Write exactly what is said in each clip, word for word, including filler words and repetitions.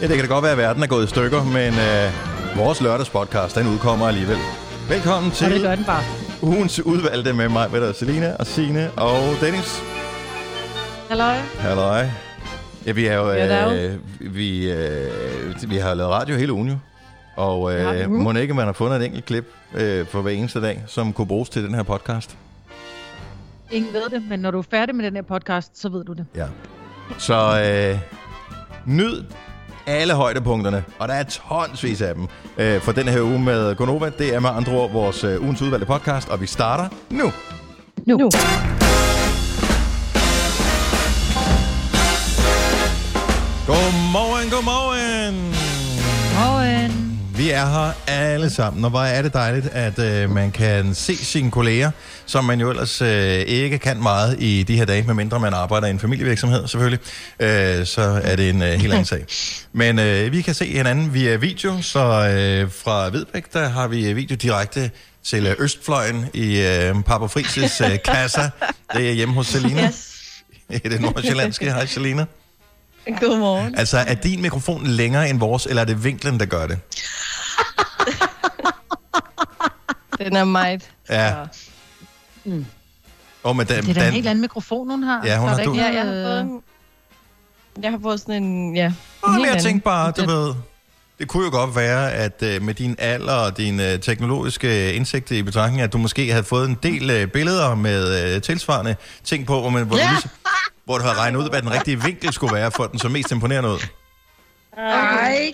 Ja, det kan da godt være, at verden er gået i stykker, men øh, vores lørdagspodcast, den udkommer alligevel. Velkommen til og det gør den bare. Ugens udvalgte med Mai-Britt og Selina og Signe og Dennis. Halløj. Halløj. Ja, vi, er jo, øh, vi, øh, vi har lavet radio hele ugen, jo. Og øh, må ikke, man har fundet et enkelt klip øh, for hver eneste dag, som kunne bruges til den her podcast? Ingen ved det, men når du er færdig med den her podcast, så ved du det. Ja. Så øh, nyd alle højdepunkterne, og der er tonsvis af dem øh, for den her uge med Gunnova. Det er med andre ord vores øh, ugens udvalgte podcast, og vi starter nu. Nu. nu. Godmorgen, godmorgen. Godmorgen. Vi er her alle sammen, og hvor er det dejligt, at øh, man kan se sine kolleger, som man jo ellers øh, ikke kan meget i de her dage, medmindre man arbejder i en familievirksomhed selvfølgelig, øh, så er det en øh, helt anden sag. Men øh, vi kan se hinanden via video, så øh, fra Hvidbæk, der har vi video direkte til øh, Østfløjen i øh, Papa Friis' øh, kassa. Det er hjemme hos Selina. Yes. I det nordsjællandske. Hej Selina. Godmorgen. Altså, er din mikrofon længere end vores, eller er det vinklen, der gør det? Den er meget. Ja. Mm. Og med den, det er da den... en helt anden mikrofon, hun har. Ja, hun har du... ja, jeg, har fået en... jeg har fået sådan en... Ja, en oh, jeg tænkte bare, du ved... Det kunne jo godt være, at øh, med din alder og din øh, teknologiske indsigt i betragtning, at du måske havde fået en del øh, billeder med øh, tilsvarende ting på, hvor man... Hvor ja! Du... Hvor du har regnet ud, hvad den rigtige vinkel skulle være for den, så mest imponerende ud. Nej.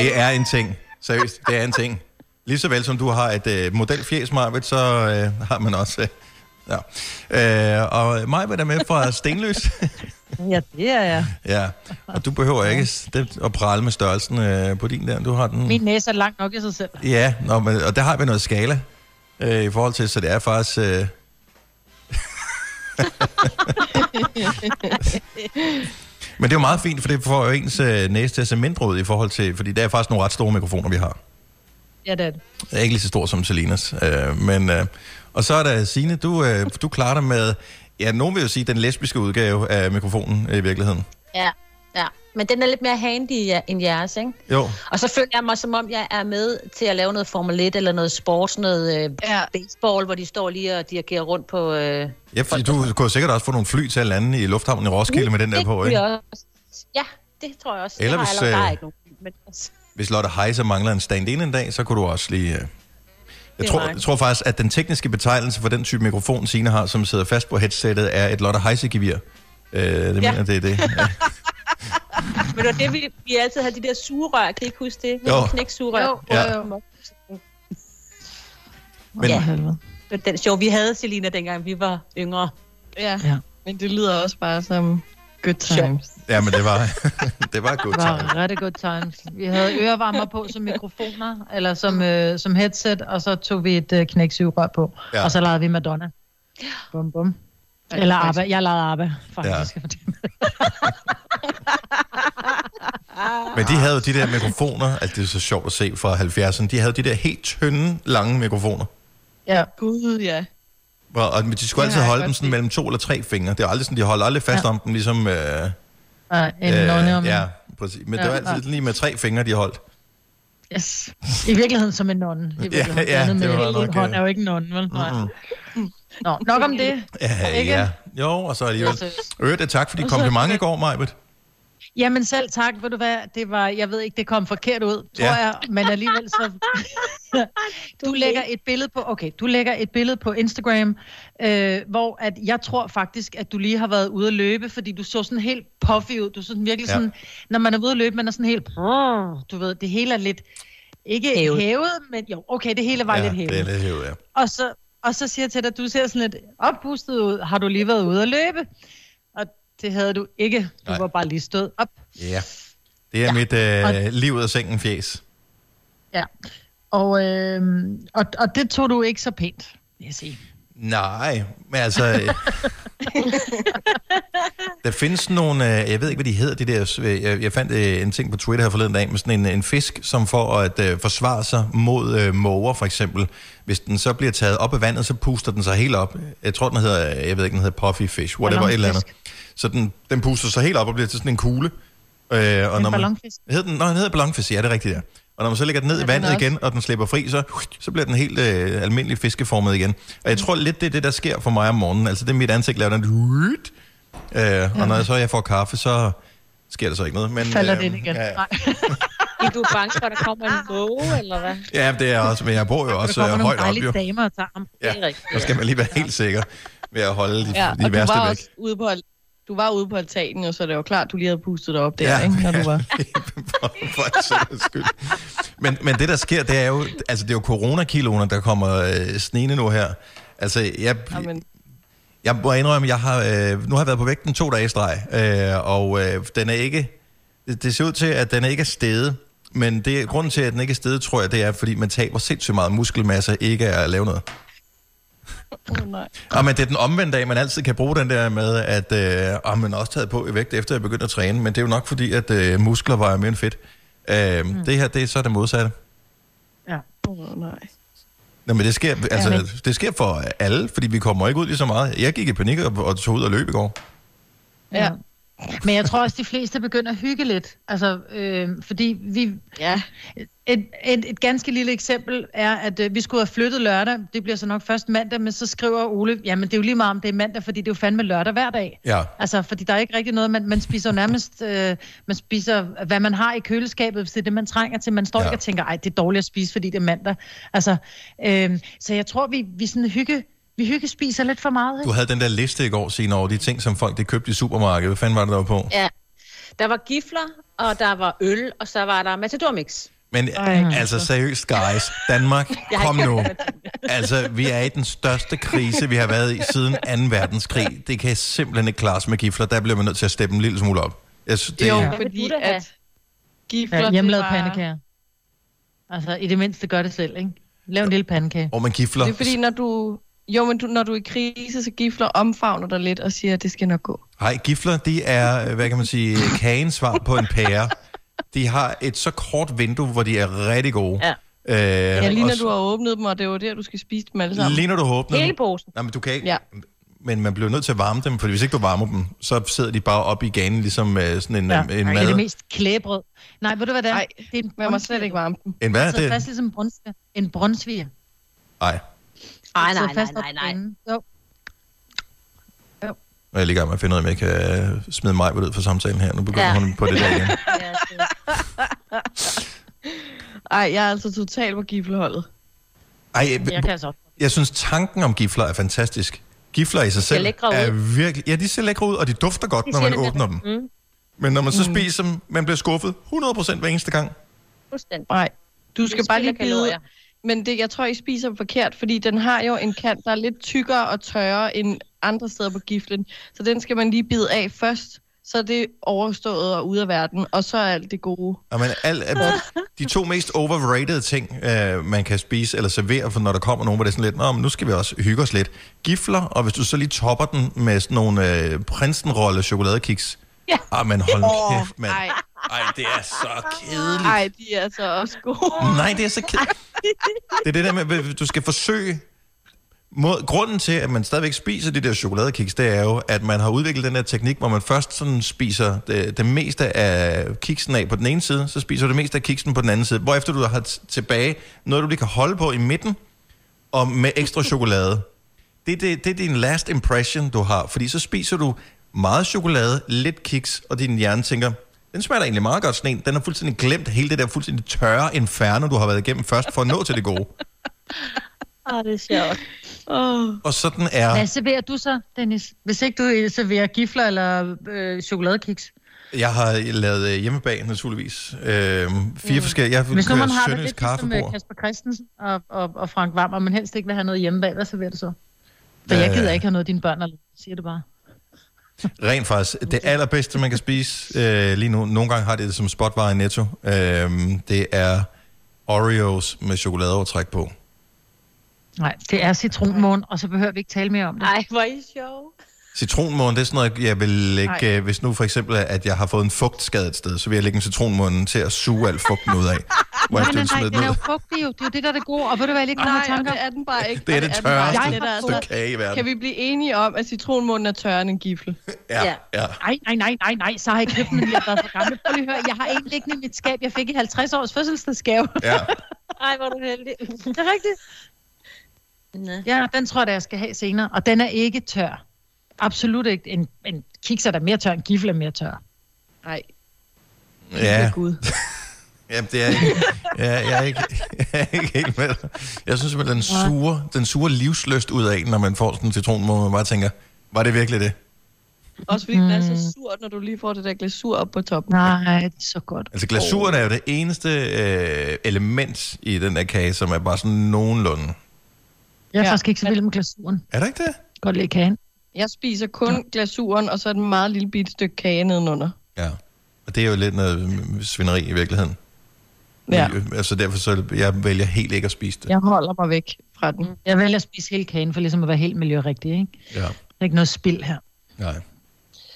Det er en ting. Seriøst, det er en ting. Lige så vel som du har et øh, modelfjæs, Marvid, så øh, har man også... Øh, ja. øh, og Marvid er med fra Stenløs. Ja, det er jeg. Ja, og du behøver ikke at prale med størrelsen øh, på din der. Du har den... Min næse er langt nok i sig selv. Ja, nå, men, og der har vi noget skala øh, i forhold til, så det er faktisk... Øh, men det er jo meget fint, for det får jo ens næse til at se mindre ud i forhold til, fordi der er faktisk nogle ret store mikrofoner, vi har. Ja, det er det. Det er ikke lige så stor som Selinas. Øh, men, øh, og så er der Signe, du, øh, du klarer dig med, ja, nogen vil jo sige, den lesbiske udgave af mikrofonen øh, i virkeligheden. Ja, ja. Men den er lidt mere handy ja, end jeres, ikke? Jo. Og så føler jeg mig, som om jeg er med til at lave noget Formel et eller noget sports, noget øh, ja. baseball, hvor de står lige og dirigerer rundt på... Øh, ja, fordi du kunne sikkert også få nogle fly til at lande i lufthavnen i Roskilde med den der på, ikke? Ja, det tror jeg også. Eller hvis, jeg har allerede, men... hvis Lotte Heise mangler en stand-in en dag, så kunne du også lige... Øh... Jeg, tror, jeg tror faktisk, at den tekniske betegnelse for den type mikrofon, Signe har, som sidder fast på headsettet, er et Lotte Heise-gevir. Øh, det ja. mener, det er det. Ja. Men det det, vi, vi altid har de der sugerør, kan I ikke huske det? Jo. Knæksugerør. Jo, ja. jo, jo. Men ja. Det var den show, vi havde, Selina, dengang vi var yngre. Ja, ja. Men det lyder også bare som good times. Ja, men det var, det var good times. Det var rigtig good times. Vi havde ørevarmer på som mikrofoner, eller som, øh, som headset, og så tog vi et øh, knæksugerør på, ja. Og så legede vi Madonna. Bum, bum. Eller Abba. Jeg legede Abba, faktisk. Ja. Men de havde jo de der mikrofoner, altså det er så sjovt at se fra halvfjerdserne, de havde de der helt tynde, lange mikrofoner. Ja, gud, ja. Og, og de skulle altid holde dem sådan mellem to eller tre fingre. Det er aldrig sådan, de holder aldrig fast ja. om dem, ligesom... Øh, ja, en øh, nonne om. Ja, præcis. Men ja, det var altid ja. lige med tre fingre, de holdt. Yes. I virkeligheden som en nonne. I ja, ja, det var nok... En hånd er jo ikke en nonne, vel? Mm-hmm. Nå, nok om det. Ja, ikke? ja. Jo, og så alligevel. Øh, det tak for de komplimenter i går, Mai-Britt. Jamen selv tak, ved du hvad, det var, jeg ved ikke, det kom forkert ud, tror yeah. jeg, men alligevel så... du lægger et billede på, okay, du lægger et billede på Instagram, øh, hvor at jeg tror faktisk, at du lige har været ude at løbe, fordi du så sådan helt puffy ud, du så sådan virkelig ja. sådan, når man er ude at løbe, man er sådan helt, du ved, det hele er lidt, ikke hævet, hævet men jo, okay, det hele var ja, lidt hævet. Ja, det er lidt hævet, ja. Og så, og så siger jeg til dig, du ser sådan lidt oppustet ud, har du lige været ude at løbe? Det havde du ikke. Du Nej. var bare lige stået op. Ja. Det er ja. mit øh, og... liv ud af sengen fjæs. Ja. Og, øh, og, og det tog du ikke så pænt, vil jeg sige. Nej, men altså... der findes nogle... Jeg ved ikke, hvad de hedder, de der... Jeg, jeg fandt en ting på Twitter her forleden dag med sådan en, en fisk, som for at øh, forsvare sig mod øh, måger, for eksempel. Hvis den så bliver taget op af vandet, så puster den sig helt op. Jeg tror, den hedder... Jeg ved ikke, den hedder Puffy Fish. Whatever, et eller andet. Så den, den puster sig helt op og bliver til sådan en kugle. Øh, og en ballonfisk. Hed den, nå, den hedder ballonfisk, ja, det er rigtigt, ja. Og når man så lægger den ned ja, i vandet igen, og den slipper fri, så, så bliver den helt øh, almindelig fiskeformet igen. Og jeg tror lidt, det er det, der sker for mig om morgenen. Altså, det er mit ansigt, laver den. Øh, ja. Og når jeg så jeg får kaffe, så sker der så ikke noget. Men, falder øh, det igen? Ja. Nej. Er du bange for, at der kommer en måge, eller hvad? Ja, det er også, men jeg bor jo også højt op. Der kommer nogle dejlige damer og tager ham. Ja, så skal man lige være helt sikker ved at holde de, ja, de værste væk. Ja, og du var væk. Også ude på, du var ude på altanen, og så er det jo klart, du lige havde pustet dig op der, ja, ikke? Når ja, du var. for, for men, men det, der sker, det er jo, altså det er jo coronakiloene, der kommer øh, snene nu her. Altså, jeg... Amen. Jeg må indrømme, jeg har, øh, nu har jeg været på vægten to dage i streg, øh, og øh, den er ikke, det, det ser ud til, at den ikke er steget, men det, grunden til, at den ikke er steget, tror jeg, det er, fordi man taber sindssygt meget muskelmasse, ikke at lave noget. Oh, nej. Og men det er den omvendte dag, man altid kan bruge den der med, at øh, og man også taget på i vægt, efter jeg begyndte at træne, men det er jo nok fordi, at øh, muskler vejer mere end fedt. Øh, mm. Det her, det er så det modsatte. Ja, oh, nej. Nå, men det sker, altså, det sker for alle, fordi vi kommer ikke ud lige så meget. Jeg gik i panik og, og tog ud og løb i går. Ja, men jeg tror også, de fleste begynder at hygge lidt. Altså, øh, fordi vi... Ja. Et, et, et ganske lille eksempel er, at øh, vi skulle have flyttet lørdag. Det bliver så nok først mandag, men så skriver Ole, jamen det er jo lige meget om det er mandag, fordi det er jo fandme lørdag hver dag. Ja. Altså, fordi der er ikke rigtig noget, man, man spiser nærmest, øh, man spiser, hvad man har i køleskabet, hvis det er det, man trænger til. Man står ja. Ikke og tænker, ej, det er dårligt at spise, fordi det er mandag. Altså, øh, så jeg tror, vi, vi sådan hygge, vi hyggespiser lidt for meget. Ikke? Du havde den der liste i går, Signe, over de ting, som folk de købte i supermarkedet. Hvad fanden var det, der var på? Ja, der var gifler, og der var øl, og så var der matadormix. Men Øj, altså seriøst, guys. Danmark, kom nu. Altså, vi er i den største krise, vi har været i siden anden verdenskrig. Det kan simpelthen ikke klares med gifler. Der bliver man nødt til at steppe en lille smule op. Jeg synes, det... Jo, fordi at gifler... Ja, hjemmelavede pandekager. Altså, i det mindste gør det selv, ikke? Lav en lille pandekage. Og man gifler... Det er fordi, når du... Jo, men du, når du er i krise, så gifler omfavner dig lidt og siger, at det skal nok gå. Nej, gifler, de er, hvad kan man sige, kagens svar på en pære. De har et så kort vindue, hvor de er rigtig gode. Ja, øh, ja lige når så... du har åbnet dem, og det er jo der, du skal spise dem alle sammen. Lige når du har åbnet dem. Hele posen. Nej, men du kan ikke... Ja. Men man bliver nødt til at varme dem, for hvis ikke du varmer dem, så sidder de bare op i ganen, ligesom sådan en, ja. en, en mad. Det er det mest klæbrød. Nej, ved du hvad det er? Ej, det er en man må slet ikke varme dem. En hvad? Så det er fast ligesom en brunsviger. Nej. Nej, nej, nej, nej, nej. Jo. Jo. Og jeg ligger om at finde ud af, om jeg kan smide mig ud for samtalen her. Nu begynder ja. Hun på det der igen. Ej, jeg er altså totalt på gifleholdet. Ej, jeg, jeg, kan så. jeg synes, tanken om gifler er fantastisk. Gifler i sig selv er virkelig... Ja, de ser lækre ud, og de dufter godt, de når man åbner dem. Mm. Men når man så mm. spiser dem, man bliver skuffet hundrede procent hver eneste gang. Fuldstændig. Nej, du skal bare lige bide... Men det, jeg tror, I spiser forkert, fordi den har jo en kant, der er lidt tykkere og tørre end andre steder på giflen. Så den skal man lige bide af først, så er det overstået og ude af verden, og så er alt det gode. Ja, men alt, de to mest overrated ting, øh, man kan spise eller servere, for når der kommer nogen, hvor det er sådan lidt, nå, men nu skal vi også hygge os lidt. Gifler, og hvis du så lige topper den med sådan nogle øh, prinsenrolle chokoladekiks. Ja. Ah, men hold oh, kæft, mand. Ej. Ej, det er så kedeligt. Ej, de er så også gode. Nej, det er så kedeligt. Det er det der med, at du skal forsøge... Grunden til, at man stadigvæk spiser de der chokoladekiks, det er jo, at man har udviklet den der teknik, hvor man først sådan spiser det, det meste af kiksen af på den ene side, så spiser du det meste af kiksen på den anden side, hvorefter du har t- tilbage noget, du lige kan holde på i midten, og med ekstra chokolade. Det er, det, det er din last impression, du har, fordi så spiser du meget chokolade, lidt kiks, og din hjerne tænker... Den smager egentlig meget godt, sådan en. Den har fuldstændig glemt hele det der fuldstændig tørre inferno, du har været igennem først, for at nå til det gode. Åh, oh, det er sjovt. Oh. Og sådan er... Hvad serverer du så, Dennis? Hvis ikke du serverer gifler eller øh, chokoladekiks? Jeg har lavet hjemmebag, naturligvis. Øh, fire mm. forskellige... Jeg har, Hvis nu man har det lidt ligesom med Kasper Christensen og, og, og Frank Vammer, men helst ikke vil have noget hjemmebag, hvad serverer du så? For øh... jeg gider ikke have noget af dine børn, eller siger det bare. Rent faktisk, det allerbedste, man kan spise øh, lige nu, nogle gange har det det som spotvarer i Netto, øh, det er Oreos med chokoladeovertræk på. Nej, det er citronmåne, og så behøver vi ikke tale mere om det. Nej, hvor er I sjov. Citronmåne, det er sådan noget, jeg vil lægge, hvis nu for eksempel, at jeg har fået en fugtskade et sted, så vil jeg lægge en citronmåne til at suge al fugten ud af. Hvor nej, nej, nej, den er jo fugtig jo. Det er jo det, der er det gode. Og ved du, hvad jeg lige kommer i tanker? Nej, det er den bare ikke. Det er det, det tørreste er den altså. Kage i verden. Kan vi blive enige om, at citronmånen er tørre end en gifle? Ja, ja, ja. Nej, nej, nej, nej, nej. Så har jeg købt den, men jeg har været for gammel. Prøv lige at høre. Jeg har en liggende i mit skab. Jeg fik i halvtreds års fødselsdagsgave. Ja. Ej, hvor er du heldig. Det er rigtigt. Næh. Ja, den tror jeg, jeg skal have senere. Og den er ikke tør. Absolut ikke. En, en kikser, der er mere tør, en gifle er mere tør. Nej. Ja. Gud. Jamen, det er ikke, ja, jeg er ikke, jeg er ikke helt med. Jeg synes simpelthen, den sure, den sure livsløst ud af en, når man får sådan en citron, hvor man bare tænker, var det virkelig det? Også fordi mm. den er så surt, når du lige får det der glasur op på toppen. Nej, det er så godt. Altså glasuren er jo det eneste øh, element i den der kage, som er bare sådan nogenlunde. Jeg er ja. faktisk ikke så vild med glasuren. Er det ikke det? Godt lide kagen. Jeg spiser kun ja. glasuren, og så er det en meget lille bit stykke kage nedenunder. Ja, og det er jo lidt noget svineri i virkeligheden. Ja. Altså derfor så jeg vælger helt ikke at spise det. Jeg holder mig væk fra den. Jeg vælger at spise hele kagen, for ligesom at være helt miljørigtig, ikke? Ja. Der er ikke noget spild her. Nej.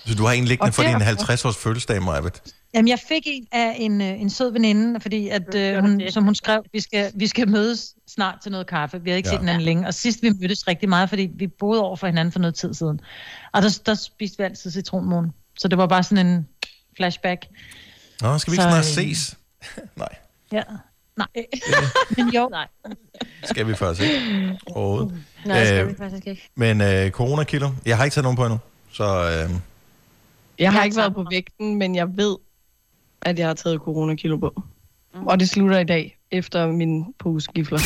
Så du har en liggende for din halvtreds års fødselsdag, Marvid? Jamen, jeg fik en af en, en sød veninde, fordi at, øh, hun, som hun skrev, vi skal, vi skal mødes snart til noget kaffe. Vi har ikke ja. set hinanden længe. Og sidst vi mødtes rigtig meget, fordi vi boede over for hinanden for noget tid siden. Og der, der spiste vi altid citronmåne. Så det var bare sådan en flashback. Nå, skal vi så, ikke snart ses? Nej. Ja, nej. Men jo, nej. Skal vi først ikke? Overhovedet. Nej, skal øh, vi faktisk ikke. Men øh, coronakilo, jeg har ikke taget nogen på endnu, så... Øh... Jeg har ikke været på vægten, men jeg ved, at jeg har taget coronakilo på. Mm. Og det slutter i dag, efter min pose gifler.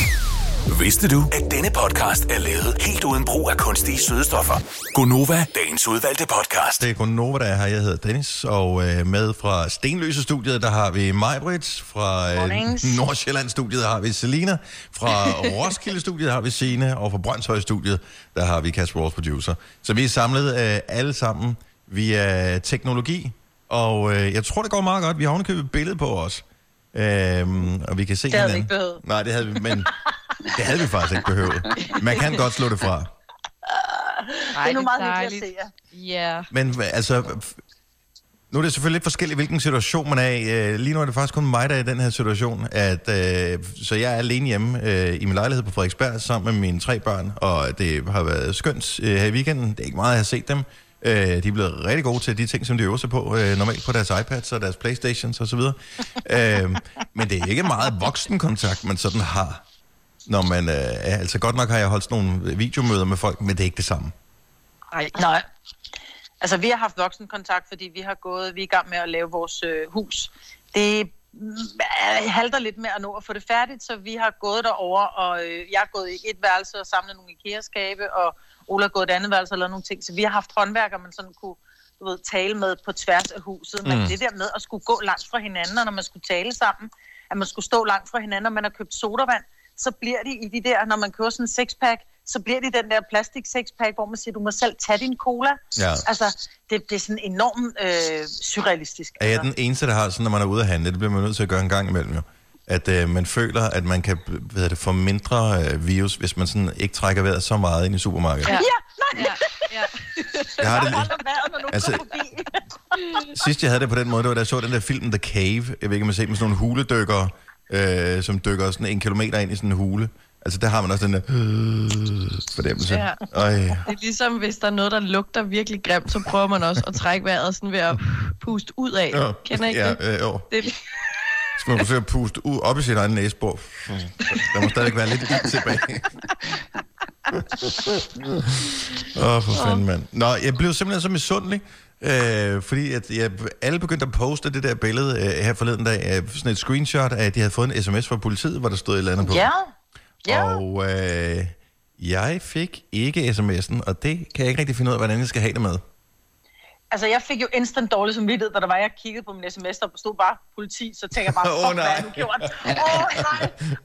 Vidste du, at denne podcast er lavet helt uden brug af kunstige sødestoffer? Gunnova, dagens udvalgte podcast. Det er Gunnova, der er her. Jeg hedder Dennis, og øh, med fra Stenløse-studiet, der har vi Mai-Britt. Fra øh, Nordsjælland-studiet, der har vi Selina. Fra Roskilde-studiet, der har vi Signe. Og fra Brøndshøj-studiet, der har vi Kasper, vores producer. Så vi er samlet øh, alle sammen via teknologi, og øh, jeg tror, det går meget godt. Vi har ovenikøbet et billede på os, øhm, og vi kan se hinanden. Det havde vi ikke behøvet. Nej, det havde vi, men det havde vi faktisk ikke behøvet. Man kan godt slå det fra. Ej, det er nu meget hyggeligt at se jer. Yeah. Men altså, nu er det selvfølgelig lidt forskelligt, hvilken situation man er i. Lige nu er det faktisk kun mig, der er i den her situation. At, øh, så jeg er alene hjemme øh, i min lejlighed på Frederiksberg, sammen med mine tre børn, og det har været skønt øh, her i weekenden. Det er ikke meget, jeg har set dem. De er blevet rigtig gode til de ting, som de øver sig på, øh, normalt på deres iPads og deres Playstations osv. øh, men det er ikke meget voksenkontakt, man sådan har, når man... Øh, altså godt nok har jeg holdt sådan nogle videomøder med folk, men det er ikke det samme. Nej, nej. Altså vi har haft voksenkontakt, fordi vi har gået... Vi er i gang med at lave vores øh, hus. Det halter lidt med at nå at få det færdigt, så vi har gået derover og øh, jeg har gået i et værelse og samlet nogle IKEA-skabe, og Ole har gået et andet værelse og lavet nogle ting, så vi har haft håndværker, man sådan kunne, du ved, tale med på tværs af huset, men mm. det der med at skulle gå langt fra hinanden, og når man skulle tale sammen, at man skulle stå langt fra hinanden, og man har købt sodavand, så bliver det i de der, når man køber sådan en sixpack, så bliver det den der plastik sixpack, hvor man siger, du må selv tage din cola. Ja. Altså, det, det er sådan enormt øh, surrealistisk. Er jeg den eneste, der har sådan, når man er ude at handle, det bliver man nødt til at gøre en gang imellem jo, at øh, man føler, at man kan hvad det, få mindre øh, virus, hvis man sådan ikke trækker vejret så meget ind i supermarkedet. Ja, ja, nej. Ja, ja. Jeg har det lidt. Altså, sidst jeg havde det på den måde, det var da jeg så den der film The Cave. Jeg ved ikke, om jeg set med sådan nogle huledykkere, øh, som dykker sådan en kilometer ind i sådan en hule. Altså, der har man også den der øh, fornemmelse. Ja. Det er ligesom, hvis der er noget, der lugter virkelig grimt, så prøver man også at trække vejret sådan ved at puste ud af. Ja. Kender ikke ja, det? Øh, jo. Det er... Skal man forsøge at puste ud op i sin egen næsebor? Der må stadig være lidt ild tilbage. Åh, oh, for fanden, mand. Nå, jeg blev simpelthen så misundelig, øh, fordi at jeg, alle begyndte at poste det der billede øh, her forleden dag, øh, sådan et screenshot af, at de havde fået en sms fra politiet, hvor der stod et eller andet på. Ja, ja. Og øh, jeg fik ikke sms'en, og det kan jeg ikke rigtig finde ud af, hvordan jeg skal have det med. Altså, jeg fik jo instant dårlig samvittighed, da der var, jeg kiggede på min sms, der stod bare politi, så tænker jeg bare, fuck, oh, hvad har jeg nu gjort? Åh, oh, nej,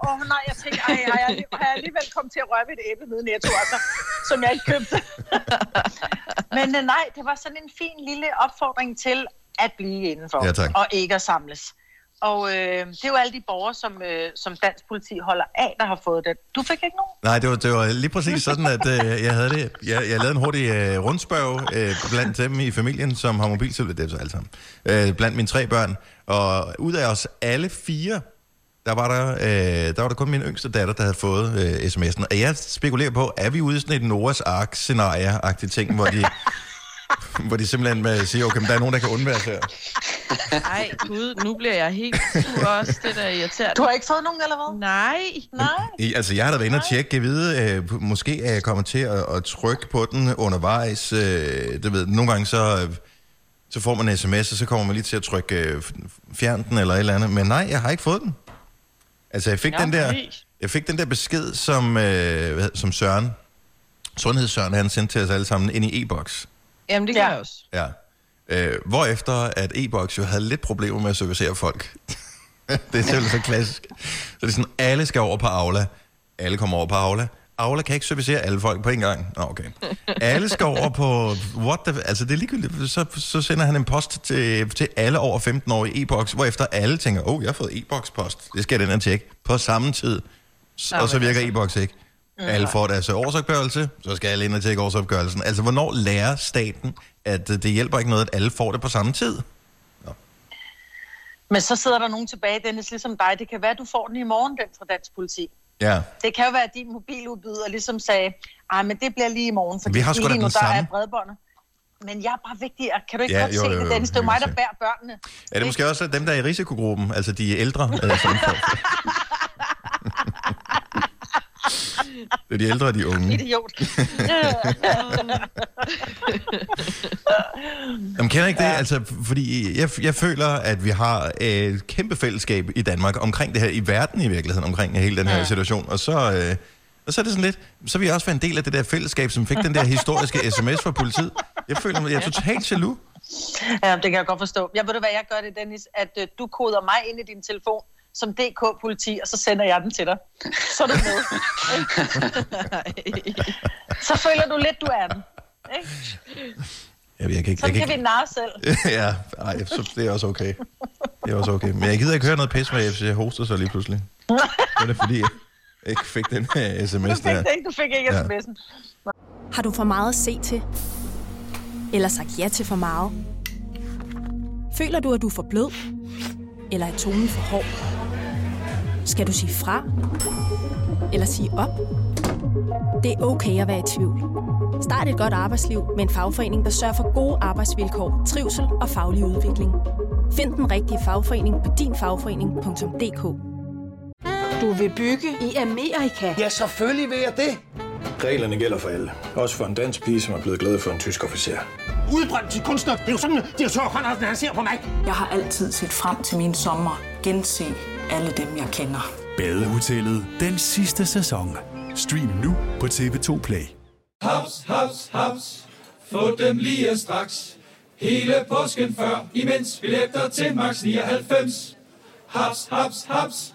åh, oh, nej, jeg tænker, ej, ej, ej, har jeg alligevel kommet til at røre ved et æble nede i Netto, altså, som jeg ikke købte. Men nej, det var sådan en fin lille opfordring til at blive indenfor, ja, og ikke at samles. Og øh, det er jo alle de borgere, som, øh, som dansk politi holder af, der har fået det. Du fik ikke nogen? Nej, det var, det var lige præcis sådan, at øh, jeg havde det. Jeg, jeg lavede en hurtig øh, rundspørg øh, blandt dem i familien, som har mobiltelefon. Det er alt sammen. Øh, blandt mine tre børn. Og ud af os alle fire, der var der, øh, der var der kun min yngste datter, der havde fået øh, sms'en. Og jeg spekulerer på, er vi ude i sådan et Noahs Ark-scenarie-agtigt ting, hvor de... hvor de simpelthen siger, okay, der er nogen, der kan undvære sig. Nej, gud, nu bliver jeg helt sur også, det der irriterende. Du har ikke fået nogen, eller hvad? Nej, nej. Altså, jeg har da været inde og tjekke, jeg ved, øh, måske er jeg kommet til at, at trykke på den undervejs. Øh, det ved, nogle gange så, øh, så får man en sms, og så kommer man lige til at trykke øh, fjern den, eller et eller andet. Men nej, jeg har ikke fået den. Altså, jeg fik, Nå, den, der, jeg fik den der besked, som, øh, som Søren, Sundhedssøren, han sendte til os alle sammen ind i e-box. Jamen, det kan ja. jeg også. Ja. Øh, hvorefter, at e-box jo havde lidt problemer med at servicere folk. Det er selvfølgelig så klassisk. Så det er sådan, alle skal over på Aula. Alle kommer over på Aula. Aula kan ikke servicere alle folk på en gang. Nå, okay. Alle skal over på... What the, altså, det er ligegyldigt. Så, så sender han en post til, til alle over femten år i e-box, hvorefter alle tænker, åh, oh, jeg har fået e-box-post. Det skal den her tjekke. På samme tid. S- og så virker e-box ikke. Alle får deres årsopgørelse, så skal alle ind og tjekke årsopgørelsen. Altså, hvornår lærer staten, at det hjælper ikke noget, at alle får det på samme tid? Nå. Men så sidder der nogen tilbage, Dennis, ligesom dig. Det kan være, at du får den i morgen, den fra dansk politi. Ja. Det kan jo være, at din mobiludbyder ligesom sagde, ej, men det bliver lige i morgen, fordi vi har lige nu, der samme. Er bredbåndet. Men jeg er bare vigtig, og kan du ikke ja, godt jo, se jo, det, Dennis? Det er jo mig, der bærer børnene. Ja, det er det måske også dem, der er i risikogruppen, altså de ældre. Det er de ældre og de unge. Idiot. Jamen, kender ikke det? Altså, fordi jeg, jeg føler, at vi har et kæmpe fællesskab i Danmark omkring det her, i verden i virkeligheden, omkring hele den her situation. Og så, øh, og så er det sådan lidt, så vil jeg også være en del af det der fællesskab, som fik den der historiske sms fra politiet. Jeg føler mig, jeg er totalt jaloux. Ja, det kan jeg godt forstå. Jeg ved du hvad, jeg gør det, Dennis, at øh, du koder mig ind i din telefon, som D K-politi, og så sender jeg den til dig. Så er du med. Så føler du lidt, du er den. Ikke? Jeg, jeg kan ikke, så jeg kan, kan vi narre selv. Ja, ej, det er også okay. Det er også okay. Men jeg gider ikke høre noget pis med, hvis jeg hoster så lige pludselig. Det er det, fordi jeg ikke fik den her sms der. Du fik ikke sms'en. Ja. Har du for meget at se til? Eller sagt ja til for meget? Føler du, at du er for blød? Eller er tonen for hård? Skal du sige fra? Eller sige op? Det er okay at være i tvivl. Start et godt arbejdsliv med en fagforening, der sørger for gode arbejdsvilkår, trivsel og faglig udvikling. Find den rigtige fagforening på din fagforening punktum d k. Du vil bygge i Amerika? Ja, selvfølgelig vil jeg det! Reglerne gælder for alle. Også for en dansk pige, som er blevet glad for en tysk officer. Udbrændt til kunstner. Det er jo sådan, at de har han ser på mig. Jeg har altid set frem til min sommer. Gense alle dem, jeg kender. Badehotellet. Den sidste sæson. Stream nu på T V to Play. Haps, haps, haps. Få dem lige straks. Hele påsken før. Imens billetter til max nioghalvfems. Haps, haps, haps.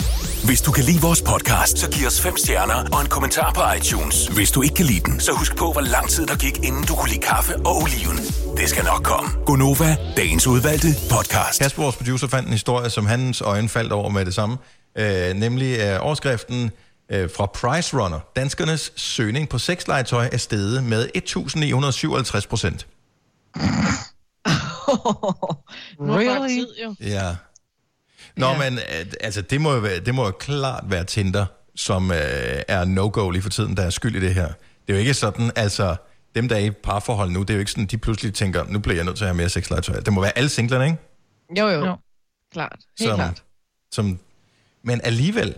Hvis du kan lide vores podcast, så giv os fem stjerner og en kommentar på iTunes. Hvis du ikke kan lide den, så husk på, hvor lang tid der gik, inden du kunne lide kaffe og oliven. Det skal nok komme. Gunnova, dagens udvalgte podcast. Kasper, vores producer, fandt en historie, som hans øjne faldt over med det samme. Øh, nemlig øh, overskriften øh, fra Price Runner. Danskernes søgning på sexlegetøj er steget med et tusind ni hundrede syvoghalvtreds procent. Nu er det tid, jo. Ja. Nå, ja. Men altså, det må jo, være, det må jo klart være Tinder, som øh, er no-go lige for tiden, der er skyld i det her. Det er jo ikke sådan, altså, dem der er i parforhold nu, det er jo ikke sådan, de pludselig tænker, nu bliver jeg nødt til at have mere sexlegetøj. Det må være alle singlerne, ikke? Jo, jo. jo. Klart. Helt som, klart. Som, men alligevel,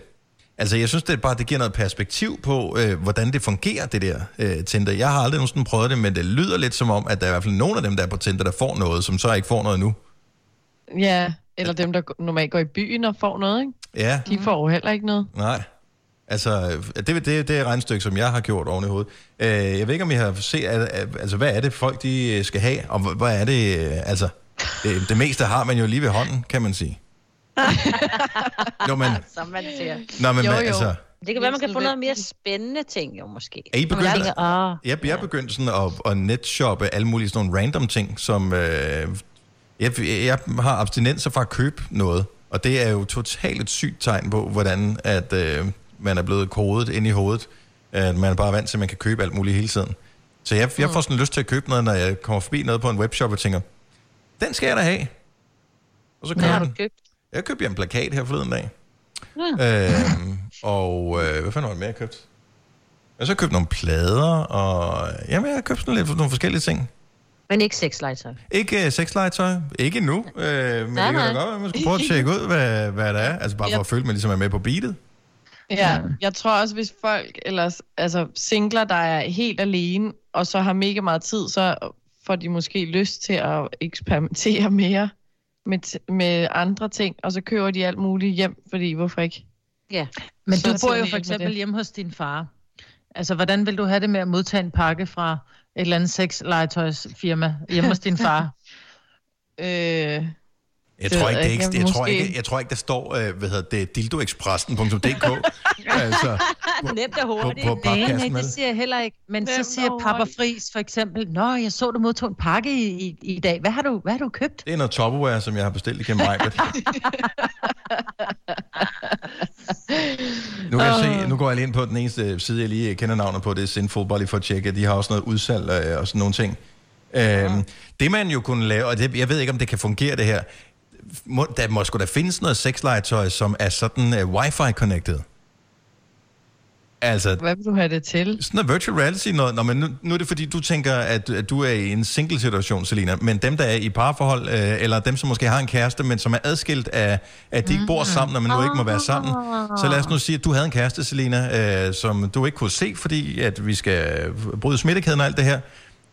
altså, jeg synes det bare, det giver noget perspektiv på, øh, hvordan det fungerer, det der øh, Tinder. Jeg har aldrig nogensinde prøvet det, men det lyder lidt som om, at der er i hvert fald nogen af dem, der er på Tinder, der får noget, som så ikke får noget nu. Ja, eller dem, der normalt går i byen og får noget, ikke? Ja. De får jo heller ikke noget. Nej. Altså, det, det, det er et regnestykke, som jeg har gjort oven i hovedet. Øh, jeg ved ikke, om I har set, altså, hvad er det folk, de skal have, og hvad er det, altså, det, det meste har man jo lige ved hånden, kan man sige. Nå, men, som man siger. Nå, men, jo, jo. Altså, det kan være, man kan få noget mere spændende ting, jo, måske. Er I begyndt, jeg, tænker, oh, jeg, jeg ja. Begyndte sådan at, at netshoppe alle mulige sådan nogle random ting, som, øh, jeg, jeg har abstinenser fra at købe noget, og det er jo totalt et sygt tegn på, hvordan at, øh, man er blevet kodet ind i hovedet, at man er bare vant til, at man kan købe alt muligt hele tiden. Så jeg, jeg får sådan lyst til at købe noget, når jeg kommer forbi noget på en webshop og tænker, den skal jeg da have. Og så køber jeg den. Købt? Jeg købte en plakat her forleden dag. Ja. Øhm, og øh, hvad fanden var det mere, jeg købte? Jeg så købte nogle plader, og jamen, jeg har købt sådan lidt nogle forskellige ting. Men ikke sexlegetøj? Ikke uh, sexlegetøj. Ikke endnu. Øh, men nej, det kan da godt være, man skal prøve at tjekke ud, hvad, hvad det er. Altså bare for at føle, at man ligesom er med på beatet. Ja, jeg tror også, hvis folk ellers, altså singler, der er helt alene, og så har mega meget tid, så får de måske lyst til at eksperimentere mere med, t- med andre ting, og så køber de alt muligt hjem, fordi hvorfor ikke? Ja, men så du bor jo for eksempel hjemme hos din far. Altså, hvordan vil du have det med at modtage en pakke fra et eller andet sexlegetøjsfirma hjemme hos din far? øh... Jeg tror ikke, det ikke, jeg, tror ikke, jeg tror ikke, der står, øh, hvad hedder det, dildoexpressen punktum d k. Altså, nemt og hurtigt. På, på nej, det siger jeg heller ikke. Men nemt så siger Papa Friis for eksempel, nå, jeg så, du modtog en pakke i, i, i dag. Hvad har, du, hvad har du købt? Det er noget topware, som jeg har bestilt igennem Mai-Britt. nu, oh. nu går jeg lige ind på den eneste side, jeg lige kender navnet på, det er SinfulBody for at tjekke. De har også noget udsalg øh, og sådan nogle ting. Ja. Øhm, det man jo kunne lave, og det, jeg ved ikke, om det kan fungere det her, Må, der må sgu da findes noget sexlegetøj, som er sådan uh, wifi-connected. Altså, hvad vil du have det til? Sådan noget virtual reality noget. Nå, men nu, nu er det fordi, du tænker, at, at du er i en single-situation, Selina. Men dem, der er i parforhold, uh, eller dem, som måske har en kæreste, men som er adskilt af, at de ikke bor sammen, og man nu ikke må være sammen. Så lad os nu sige, at du havde en kæreste, Selina, uh, som du ikke kunne se, fordi at vi skal bryde smittekæden og alt det her.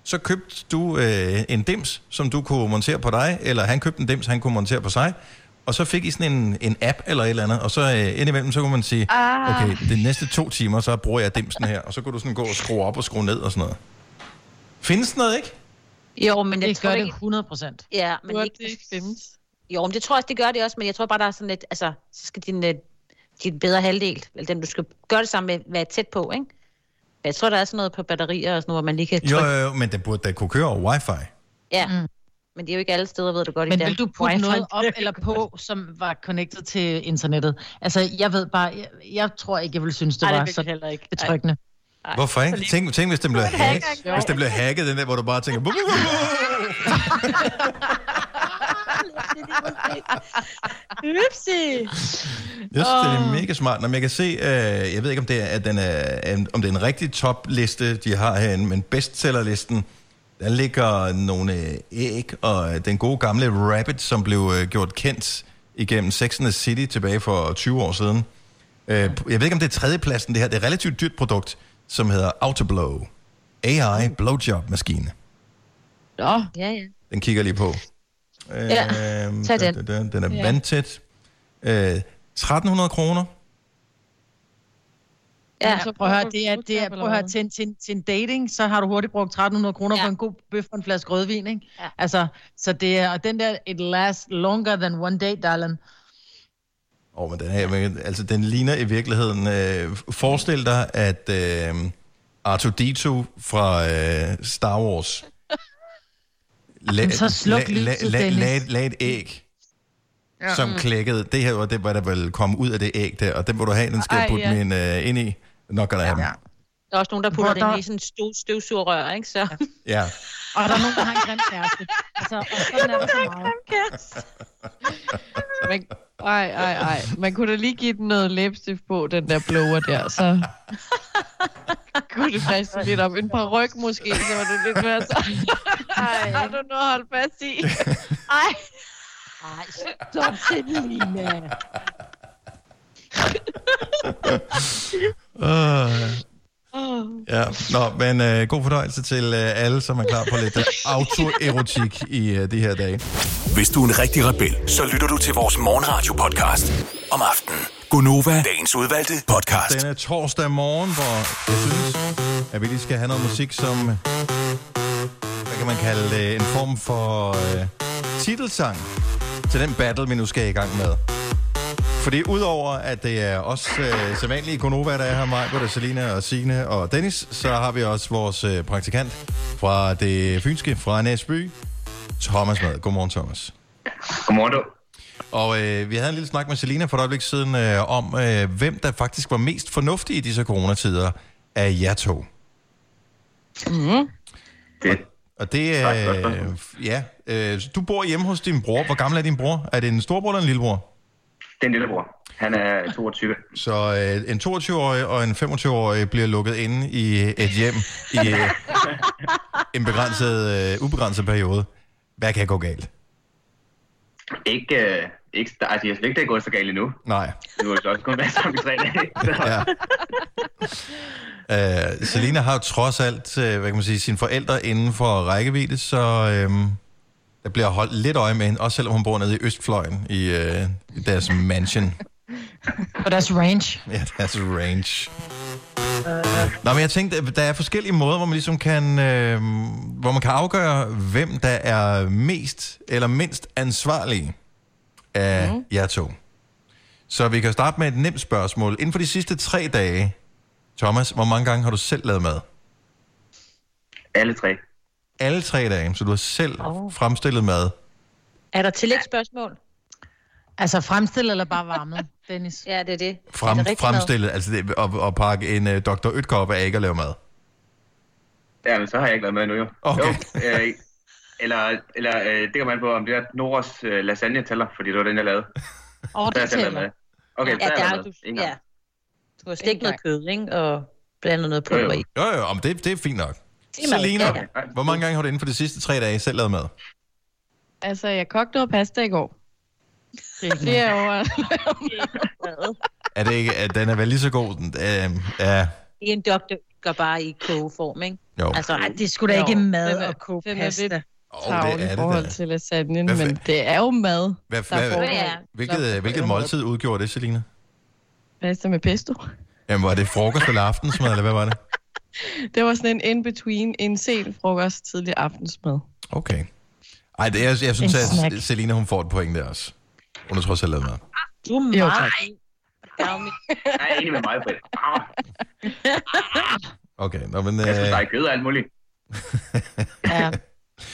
Så købte du øh, en dims, som du kunne montere på dig, eller han købte en dims, han kunne montere på sig, og så fik I sådan en, en app eller et eller andet, og så øh, indimellem, så kunne man sige, ah. okay, de næste to timer, så bruger jeg dimsen her, og så kunne du sådan gå og skrue op og skrue ned og sådan noget. Findes sådan noget, ikke? Jo, men jeg det tror gør ikke... det hundrede procent. Ja, men det ikke... findes. Jo, men det tror jeg også, det gør det også, men jeg tror bare, der er sådan lidt, altså, så skal din, din bedre halvdel, eller dem, du skal gøre det sammen med, være tæt på, ikke? Jeg tror, der er sådan noget på batterier og sådan noget, hvor man lige kan trykke. Jo, jo, jo, men det burde da kunne køre over wifi. Ja, mm. men det er jo ikke alle steder, ved du godt. Men vil du putte wifi noget op eller på, som var connected til internettet? Altså, jeg ved bare, jeg, jeg tror ikke, jeg ville synes, det, Ej, det var så betryggende. Ej. Hvorfor ikke? Tænk, tænk hvis den blev hacket, hvis den blev hacket, den der, hvor du bare tænker... Upsi! Just, det er mega smart. Nå, men jeg kan se, øh, jeg ved ikke, om det er, at den er, om det er en rigtig topliste, de har herinde, men bestsellerlisten, der ligger nogle øh, æg, og den gode gamle Rabbit, som blev øh, gjort kendt igennem Sex and the City tilbage for tyve år siden. Øh, jeg ved ikke, om det er tredjepladsen, det her. Det er et relativt dyrt produkt, som hedder Autoblow. A I blowjob-maskine. Nå, ja, ja. Den kigger lige på. Ja, tag den. Da, da, da. Den er ja. vandtæt. Øh, tretten hundrede kroner. Ja, så prøv at høre, det er, det er, prøv at høre til, en, til, en, til en dating, så har du hurtigt brugt tretten hundrede kroner ja. på en god bøf og en flaske rødvin, ikke? Ja. Altså, så det er, og den der, it lasts longer than one day, darling. Åh, oh, men den her, men, altså den ligner i virkeligheden, øh, forestil dig, at øh, R to D to fra øh, Star Wars... La, så sluk lyset, Dennis. La, la, la et æg, ja. som klækkede. Det her var det, hvor der ville komme ud af det æg der, og den må du have, den skal jeg putte ja. min uh, ind i. Nok kan der have dem. Der er også nogen, der putter den der... i sådan en støvsugerrør, ikke så? Ja. ja. Og der er nogen, der har en grim kæreste. Altså, og sådan er der så meget. Ej, ej, ej. Man kunne da lige give den noget læbstift på, den der blower der, så... Kunne det friste lidt op. En par ryg måske, så var det lidt mere så... Ej, har du noget at holde fast i? Ej. Ej, stop til den, Lina. Ja, nå, men øh, god fornøjelse til øh, alle, som er klar på lidt autoerotik i øh, de her dage. Hvis du er en rigtig rebel, så lytter du til vores morgenradio-podcast om aftenen. Gunnova, dagens udvalgte podcast. Denne torsdag morgen, hvor jeg synes, at vi lige skal have noget musik, som, hvad kan man kalde, en form for øh, titelsang til den battle, vi nu skal i gang med. Fordi udover, at det er os øh, sædvanlige Gunnova, der er her, Mai-Britt, Selina og Signe og Dennis, så har vi også vores øh, praktikant fra det fynske, fra Næsby, Thomas med. Godmorgen, Thomas. Godmorgen, du. Og øh, vi havde en lille snak med Selina for et øjeblik siden øh, om, øh, hvem der faktisk var mest fornuftig i disse coronatider af jer to. Mm. Det. Og, og det er... Øh, ja, øh, du bor hjemme hos din bror. Hvor gammel er din bror? Er det en storbror eller en lillebror? Det er en lillebror. Han er toogtyve. Så øh, en toogtyve-årig og en femogtyve-årig bliver lukket inde i et hjem i øh, en begrænset, øh, ubegrænset periode. Hvad kan gå galt? Ikke... Øh... Ikke, altså, jeg synes ikke, det er gået så galt endnu. Nej. Nu har vi så også kun været sammen i tre dage. Ja. øh, Selina har jo trods alt, øh, hvad kan man sige, sine forældre inden for rækkevidde, så øh, der bliver holdt lidt øje med hende, også selvom hun bor nede i Østfløjen, i, øh, i deres mansion. Og deres range. Ja, deres range. Uh... Nå, men jeg tænkte, der er forskellige måder, hvor man ligesom kan, øh, hvor man kan afgøre, hvem der er mest eller mindst ansvarlig af mm. jer to. Så vi kan starte med et nemt spørgsmål. Inden for de sidste tre dage, Thomas, hvor mange gange har du selv lavet mad? Alle tre. Alle tre dage, så du har selv oh. fremstillet mad. Er der tillægsspørgsmål? Altså fremstillet eller bare varmet, Dennis? Ja, det er det. Frem, er det fremstillet, mad? Altså det, og, og pakke en uh, doktor Øtker op af ikke at lave mad. Ja, men så har jeg ikke lavet mad nu, jo. Okay. Jo, øh, Eller, eller øh, det kan man på, om det er Noras øh, lasagne-tæller, fordi det var den, jeg lavede. Åh, oh, det tæller. Okay, ja, der er du, ja. Du har stegt noget kød, ikke? Og blandet noget pulver i. Jo, jo, jo, det, det er fint nok. Er Selina, ja, ja. Hvor mange gange har du inden for de sidste tre dage selv lavet mad? Altså, jeg kogte noget pasta i går. Det er flere år. Er det ikke, at den er vel lige så god? Den, øh, ja. Det er en doktor, går bare i kogeform, ikke? Jo. Altså, ej, det er sgu da ikke jo. mad at koge pasta. Åh, oh, det er i forhold det til lasagnen, hva, men det er jo mad. Hva, hva, hva, hvilket hvilket måltid udgjorde det, Selina? Pasta med pesto. Jamen, var det frokost eller aftensmad, eller hvad var det? Det var sådan en in-between, en sen frokost, tidlig aftensmad. Okay. Ej, det er, jeg, jeg synes, at, at Selina, hun får et point der også. Hun har trods alt lavet mad. Du er mig. Nej, enig med mig, Britt. Okay, nå, men... Øh... Jeg synes, der er kød og alt muligt. Ja.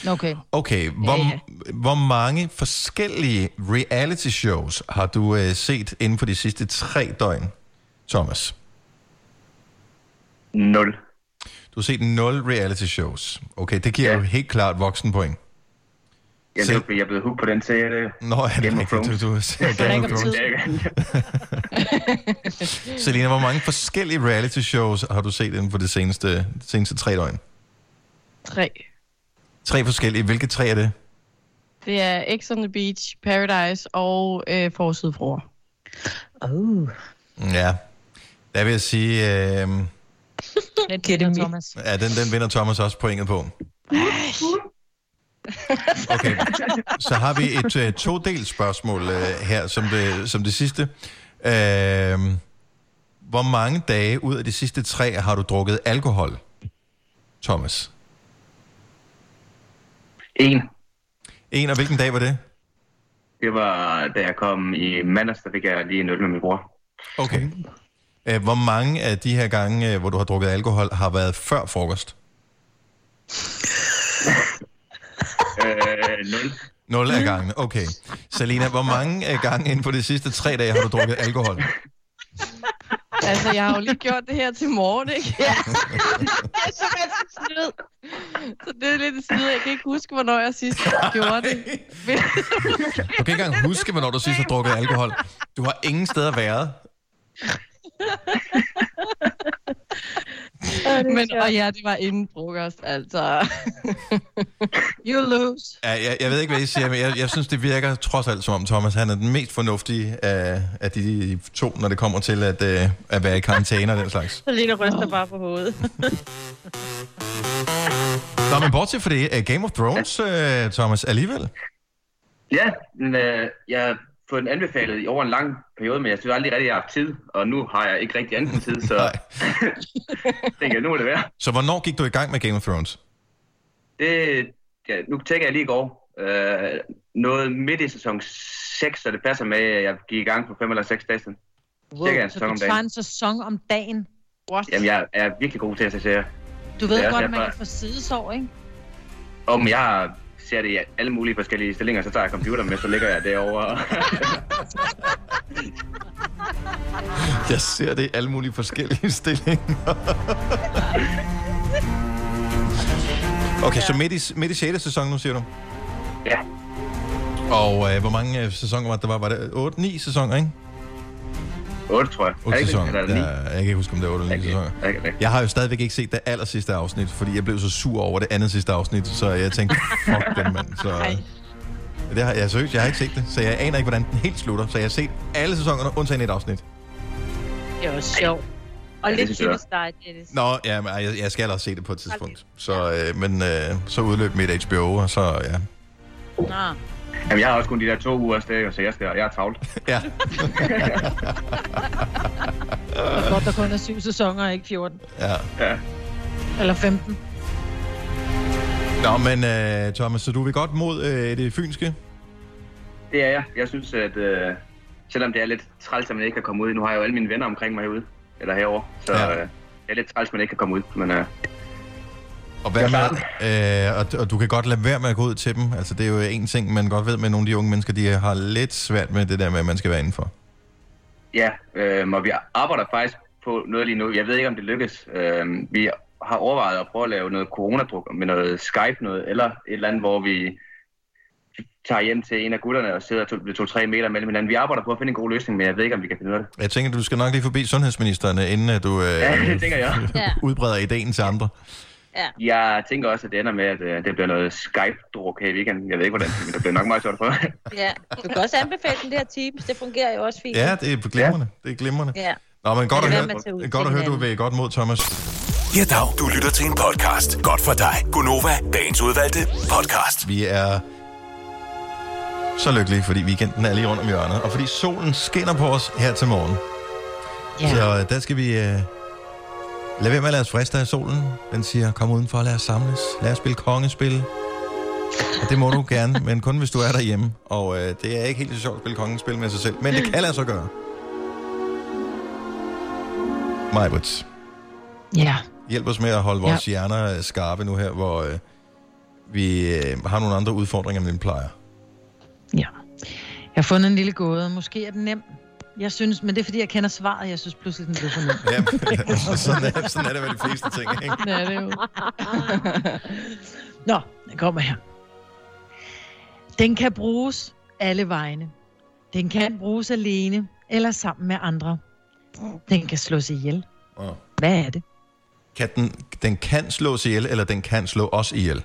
Okay. Okay, hvor, ja, ja. hvor mange forskellige reality shows har du øh, set inden for de sidste tre døgn, Thomas? Nul. Du har set nul reality shows. Okay, det giver ja. jo helt klart voksenpoint. Jeg, Se... jeg er blevet hooked på den serie. Nå, er det ikke, du, du ser Game of Thrones. Selina, hvor mange forskellige reality shows har du set inden for de seneste, de seneste tre døgn? Tre. Tre forskellige. Hvilke tre er det? Det er X on the Beach, Paradise og øh, Forsidefruer. Oh. Ja. Der vil jeg sige... Øh... den vinder Thomas. Ja, den, den vinder Thomas også pointet på. Okay. Så har vi et øh, todelt spørgsmål øh, her som det, som det sidste. Øh, hvor mange dage ud af de sidste tre har du drukket alkohol, Thomas? En. En, og hvilken dag var det? Det var, da jeg kom i mandags, der fik jeg lige en øl med min bror. Okay. Hvor mange af de her gange, hvor du har drukket alkohol, har været før frokost? øh, nul. Nul af gangen, okay. Selina, hvor mange af gange inden for de sidste tre dage har du drukket alkohol? Altså, jeg har jo lige gjort det her til morgen, ikke? Ja. Det er så lidt snyd. Så det er lidt snyd. Jeg kan ikke huske, hvornår jeg sidst gjorde det. Du kan ikke engang huske, hvornår du sidst har drukket alkohol. Du har ingen steder været. Men, og ja, det var inden frokost, altså. You lose. Ja, jeg, jeg ved ikke, hvad I siger, men jeg, jeg synes, det virker trods alt som om Thomas, han er den mest fornuftige af, af de to, når det kommer til at, at være i karantæne og den slags. Så lige der ryster oh. bare på hovedet. Nå, men bortset for det, Game of Thrones, Thomas, alligevel? Ja, men øh, jeg fået den anbefalet i over en lang periode, men jeg synes aldrig rigtig, jeg har haft tid, og nu har jeg ikke rigtig anden tid, så tænker jeg, nu er det værd. Så hvornår gik du i gang med Game of Thrones? Det, ja, nu tænker jeg lige i går. Øh, noget midt i sæson seks, så det passer med, at jeg gik i gang for fem eller seks dage siden. Wow, så en sæson du tager en sæson om dagen? What? Jamen, jeg er virkelig god til at se serier. Du ved godt, at man kan få sidesår, ikke? Åh, men jeg ser det i alle mulige forskellige stillinger, så tager jeg computer med, så ligger jeg derovre. Jeg ser det i alle mulige forskellige stillinger. Okay, så midt i, midt i sjette sæson nu, siger du? Ja. Og øh, hvor mange øh, sæsoner var det? Var det otte ni sæsoner, ikke? otte, tror jeg. otte sæsoner. Jeg kan ikke huske, om det er otte eller ni sæsoner. Jeg har jo stadigvæk ikke set det aller sidste afsnit, fordi jeg blev så sur over det andet sidste afsnit, så jeg tænkte, fuck den mand. Så det har, jeg, seriøst, jeg har ikke set det, så jeg aner ikke, hvordan den helt slutter. Så jeg har set alle sæsonerne, undtagen et afsnit. Det var sjovt. Og ja, lidt typisk dig, Dennis. Nå, ja, men jeg, jeg skal allerede se det på et tidspunkt. Så, øh, men øh, så udløb mit H B O, og så, ja. Nå. Jamen, jeg har også kun de der to uger afsted, så jeg, skal, jeg er travlt. Ja. Det er godt, der kun er syv sæsoner, ikke fjorten. Ja. Ja. Eller femten. Nå, men øh, Thomas, så du vil godt mod øh, det fynske? Det er jeg. Jeg synes, at øh, selvom det er lidt træls, at man ikke kan komme ud. Nu har jeg jo alle mine venner omkring mig herude. Eller herovre. Så ja. øh, det er lidt træls, man ikke kan komme ud. Men, øh, og, hvad med, øh, og, og du kan godt lade være med at gå ud til dem. Altså, det er jo en ting, man godt ved med nogle af de unge mennesker, de har lidt svært med det der med, at man skal være indenfor. Ja, øh, og vi arbejder faktisk på noget lige nu. Jeg ved ikke, om det lykkes. Øh, vi har overvejet at prøve at lave noget coronadruk med noget Skype noget, eller et eller andet, hvor vi tager hjem til en af gutterne og sidder to til tre meter mellem hinanden. Vi arbejder på at finde en god løsning, men jeg ved ikke, om vi kan finde det. Jeg tænker, du skal nok lige forbi sundhedsministeren, inden du øh, ja, det tænker jeg. udbreder ideen til andre. Ja. Jeg tænker også, at det ender med, at øh, det bliver noget Skype-druk her i weekenden. Jeg ved ikke, hvordan, men det bliver nok meget sjovt for. Ja, du kan også anbefale den der Teams. Det fungerer jo også fint. Ja, det er glimrende. Ja. Det er glimrende. Ja. Nå, men godt at høre, godt at høre, du er godt mod, Thomas. Ja, dag. Du lytter til en podcast. Godt for dig. Gunnova, dagens udvalgte podcast. Vi er så lykkelige, fordi weekenden er lige rundt om hjørnet, og fordi solen skinner på os her til morgen. Yeah. Så der skal vi... Øh, lad være med at lade os friste af solen. Den siger, kom udenfor, lad os samles. Lad os spille kongespil. Og det må du gerne, men kun hvis du er derhjemme. Og øh, det er ikke helt så sjovt at spille kongespil med sig selv, men det kan lade sig gøre. Mai-Britt. Ja. Yeah. Hjælp os med at holde vores yeah. hjerner skarpe nu her, hvor øh, vi øh, har nogle andre udfordringer, end vi plejer. Ja. Jeg har fundet en lille gåde. Måske er den nem. Jeg synes, men det er fordi, jeg kender svaret. Jeg synes pludselig, den bliver for nem. Jamen, sådan, er, sådan er det med de fleste ting, ikke? Ja, det er jo. Nå, den kommer her. Den kan bruges alle vegne. Den kan bruges alene eller sammen med andre. Den kan slås ihjel. Oh. Hvad er det? Kan den, den kan slås ihjel, eller den kan slå os ihjel?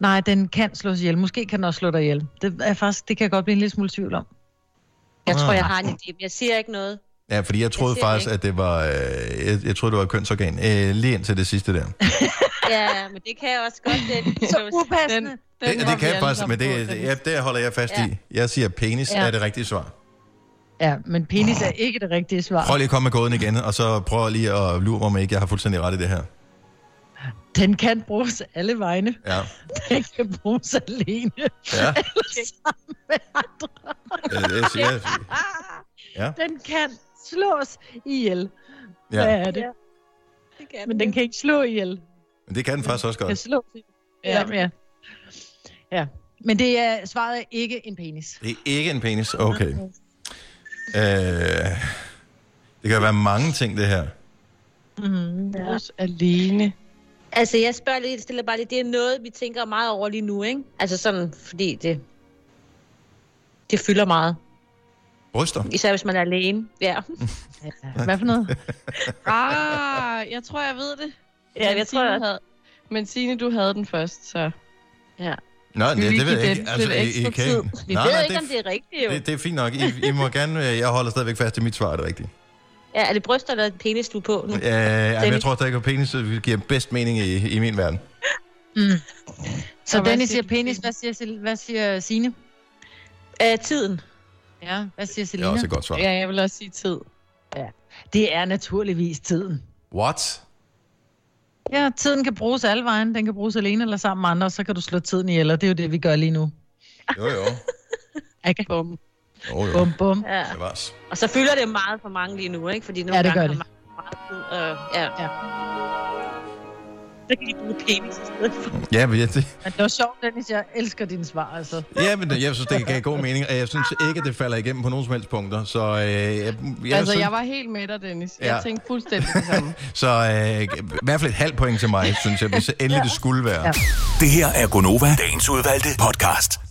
Nej, den kan slås ihjel. Måske kan den også slå dig ihjel. Det er faktisk, det kan jeg godt blive en lille smule tvivl om. Jeg tror, jeg har en idé, men jeg siger ikke noget. Ja, fordi jeg troede jeg faktisk, ikke. at det var, øh, jeg, jeg troede, det var et kønsorgan. Øh, lige indtil det sidste der. Ja, men det kan jeg også godt. Det så upassende. Den, den det, det, det kan jeg faktisk, men det, det, ja, det holder jeg fast ja. i. Jeg siger, penis ja. er det rigtige svar. Ja, men penis er ikke det rigtige svar. Prøv lige at komme med gåden igen, og så prøv lige at lure mig, om ikke jeg har fuldstændig ret i det her. Den kan bruges alle vegne. Ja. Den kan bruges alene. Ja. Eller sammen med andre. Ja, det siger jeg. Ja. Den kan slås ihjel. Ja. Hvad er det? Ja. Det kan men den kan ikke slå ihjel. Men det kan den faktisk også godt. Den kan slås ihjel. Ja, ja. Ja. Men det er svaret er ikke en penis. Det er ikke en penis? Okay. øh, det kan være mange ting, det her. Mm, ja. Bruges alene. Altså, jeg spørger lidt, stiller bare lidt. Det er noget, vi tænker meget over lige nu, ikke? Altså sådan, fordi det, det fylder meget. Bryster? Især hvis man er alene. Ja. ja. Hvad for noget? ah, jeg tror, jeg ved det. Ja, men jeg Signe tror, jeg havde. Men Signe, du havde den først, så... Ja. Nå, det, det ved jeg ikke. Altså, I, I kan... Vi ved nej, nej, ikke, det, om det er rigtigt, jo. Det, det er fint nok. I, I må gerne... Jeg holder stadigvæk fast i mit svar, det er rigtigt. Ja, er det bryster eller penis, du er på nu? Ja, ja, jeg tror stadig, at penis giver bedst mening i, i min verden. Mm. Så Dennis siger penis. Hvad siger, hvad siger Signe? Æ, tiden. Ja, hvad siger Selina? Det er også et godt svar. Ja, jeg vil også sige tid. Ja. Det er naturligvis tiden. What? Ja, tiden kan bruges alle vejen. Den kan bruges alene eller sammen med andre, og så kan du slå tiden ihjel, og det er jo det, vi gør lige nu. Jo, jo. Ikke? Bum. Jo, jo. Bum, bum. Ja. Og så fylder det meget for mange lige nu, ikke? Fordi nogle ja, det gange gør det. Har meget tid. Øh, ja. ja. Så kan I bruge penis i stedet for. Ja, men ja, det... Men det var sjovt, Dennis. Jeg elsker dine svar, altså. Ja, men jeg synes, det gav god mening, og jeg synes ikke, at det falder igennem på nogen som helst punkter. Så, øh, jeg, jeg altså, synes... jeg var helt med dig, Dennis. Ja. Jeg tænkte fuldstændig det samme. Så øh, i hvert fald et halvt point til mig, synes jeg, hvis endelig ja. det skulle være. Ja. Det her er Gunnova, dagens udvalgte podcast.